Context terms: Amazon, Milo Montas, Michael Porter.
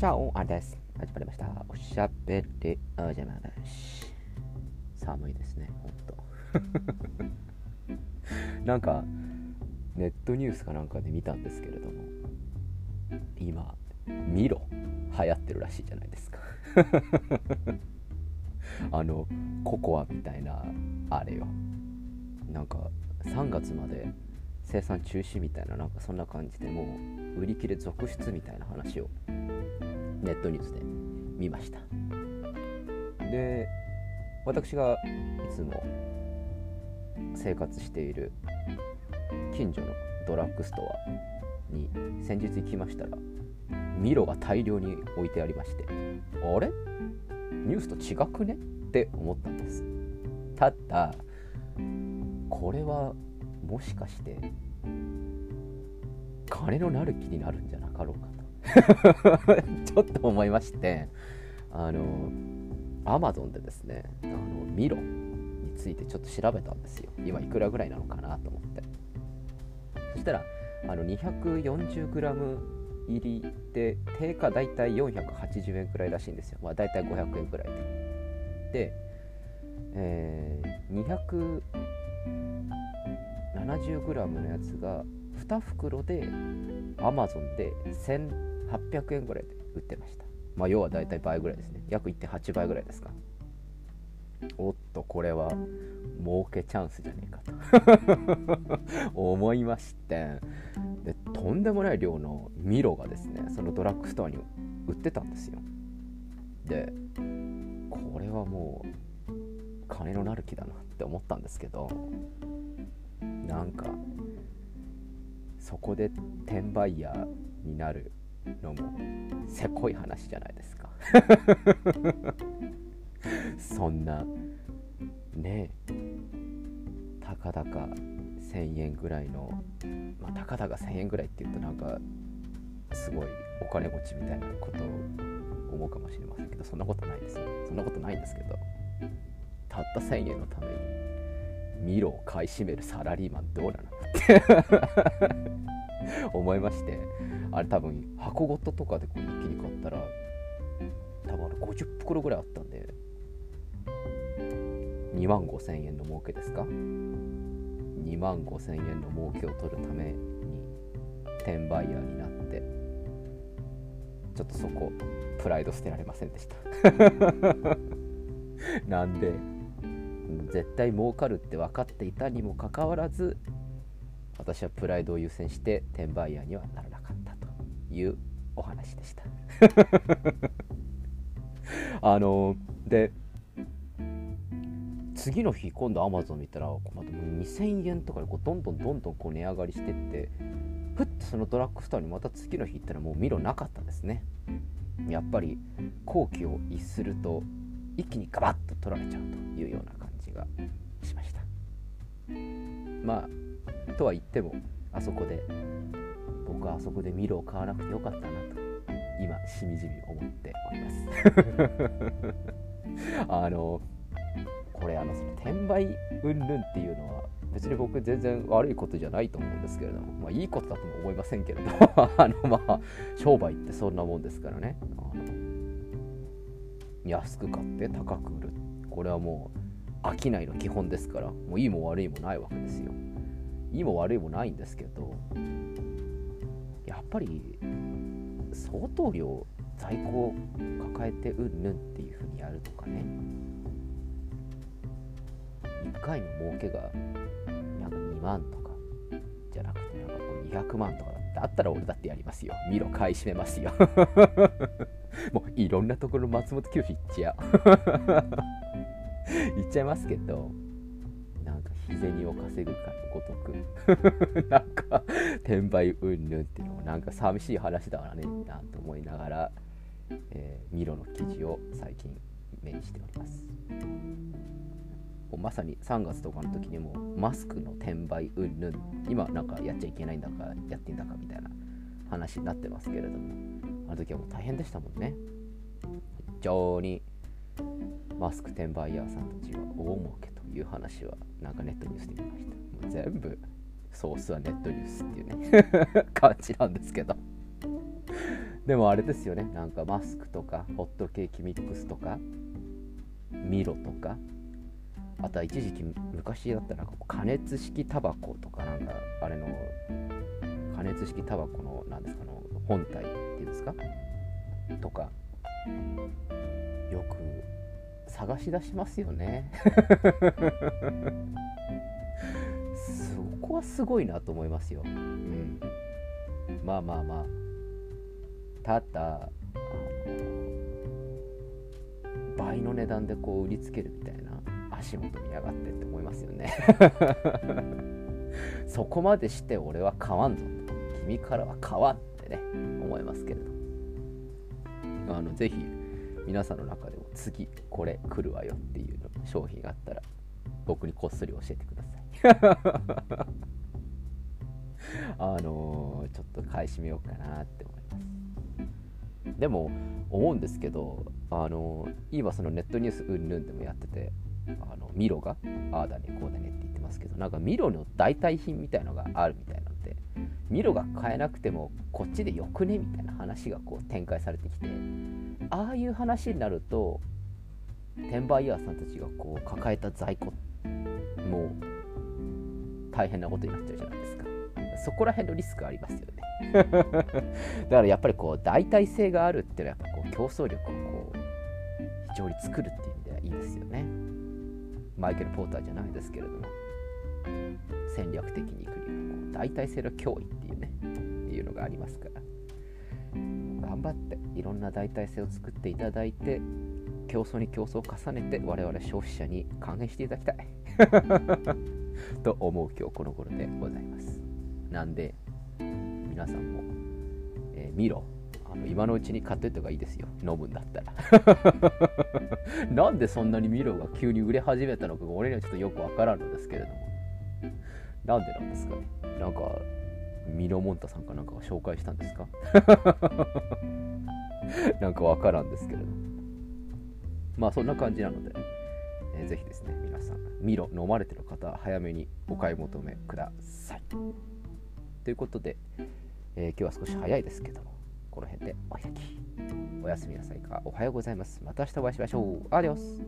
チャオアです。始まりましたおしゃべりおじゃまなし。寒いですね、ほんとなんかネットニュースかなんかで見たんですけれども、今ミロ流行ってるらしいじゃないですかココアみたいなあれよ、なんか3月まで生産中止みたいな、なんかそんな感じでもう売り切れ続出みたいな話をネットニュースで見ました。で、私がいつも生活している近所のドラッグストアに先日行きましたら、ミロが大量に置いてありまして、あれ？ニュースと違くね？って思ったんです。ただこれはもしかして金のなる木になるんじゃなかろうかとちょっと思いまして、Amazon でですね、ミロについてちょっと調べたんですよ。今いくらぐらいなのかなと思って。そしたら 240g 入りで定価だいたい480円くらいらしいんですよ。まあだいたい500円くらいで、270g のやつが2袋で Amazon で1800円ぐらいで売ってました。まあ要はだいたい倍ぐらいですね。約 1.8 倍ぐらいですか。おっと、これは儲けチャンスじゃねえかと思いまして、でとんでもない量のミロがですね、そのドラッグストアに売ってたんですよ。でこれはもう金のなる木だなって思ったんですけど、なんかそこで転売ヤーになるのもせこい話じゃないですかそんなねえ、たかだか1000円ぐらいの、まあたかだか1000円ぐらいって言うとなんかすごいお金持ちみたいなことを思うかもしれませんけど、そんなことないですよ。そんなことないんですけど、たった1000円のためにミロを買い占めるサラリーマンどうなのって思いまして、あれ多分箱ごととかでこう一気に買ったら多分50袋ぐらいあったんで25,000円の儲けですか。25,000円の儲けを取るために転売ヤーになって、ちょっとそこプライド捨てられませんでしたなんで絶対儲かるって分かっていたにもかかわらず、私はプライドを優先して転売ヤーにはならなかったというお話でしたで次の日今度 Amazon 見たらまた2000円とかでこうどんどんこう値上がりしてって、ふっとそのドラッグストアにまた次の日行ったらもうミロなかったですね。やっぱり好奇を逸すると一気にガバッと取られちゃうというような感じがしました。まあとは言っても、あそこで僕はあそこでミロを買わなくてよかったなと今しみじみ思っておりますこれその転売云々っていうのは別に僕全然悪いことじゃないと思うんですけれども、まあいいことだとも思いませんけれどもまあ商売ってそんなもんですからね。安く買って高く売る、これはもう商いの基本ですから、もういいも悪いもないわけですよ。いいも悪いもないんですけど、やっぱり相当量在庫を抱えてうんぬんっていう風にやるとかね、1回の儲けがなんか2万とかじゃなくて、なんかこう200万とかだったら俺だってやりますよ。ミロ買い占めますよもういろんなところ松本清行っちゃう言っちゃいますけど、なんか日銭を稼ぐかのごとくなんか転売うんぬんっていうのもなんか寂しい話だからねなと思いながら、ミロの記事を最近目にしております。まさに3月とかの時にもマスクの転売うんぬん、今なんかやっちゃいけないんだかやってんだかみたいな話になってますけれども、あの時はもう大変でしたもんね。非常にマスク転売ヤーさんたちは大儲けという話はなんかネットニュースで見ました。もう全部ソースはネットニュースっていうね感じなんですけどでもあれですよね、なんかマスクとかホットケーキミックスとかミロとか、あとは一時期昔だったら加熱式タバコとか、なんかあれの加熱式タバコのなんですかの本体っていうんですかとかよく探し出しますよねそこはすごいなと思いますよ、うん、まあただ倍の値段でこう売りつけるみたいな、足元見やがってって思いますよねそこまでして俺は買わんぞ、君からは買わんってね思いますけれど、ぜひ皆さんの中でも次これ来るわよっていうの商品があったら僕にこっそり教えてくださいちょっと買い占めようかなって思います。でも思うんですけど、今そのネットニュースうんぬんでもやってて、ミロがああだねこうだねって言ってますけど、なんかミロの代替品みたいのがあるみたいなので、ミロが買えなくてもこっちでよくねみたいな話がこう展開されてきて、ああいう話になると転売ヤーさんたちがこう抱えた在庫も大変なことになっちゃうじゃないですか。そこら辺のリスクありますよねだからやっぱりこう代替性があるっていうのはやっぱこう競争力をこう非常に作るっていう意味ではいいですよね。マイケル・ポーターじゃないですけれども、戦略的にいくには代替性の脅威っていうねっていうのがありますから、頑張っていろんな代替性を作っていただいて、競争に競争を重ねて我々消費者に還元していただきたいと思う今日この頃でございます。なんで皆さんも、見ろ今のうちに買っておいた方がいいですよ、飲むんだったらなんでそんなにミロが急に売れ始めたのか俺にはちょっとよくわからんのですけれども、なんでなんですかね。なんかミロモンタさんかなんかが紹介したんですかなんかわからんですけれども、まあそんな感じなので、ぜひですね皆さんミロ飲まれてる方早めにお買い求めくださいということで、今日は少し早いですけどもこの辺でお開き。おやすみなさいか、おはようございます。また明日お会いしましょう。アディオス。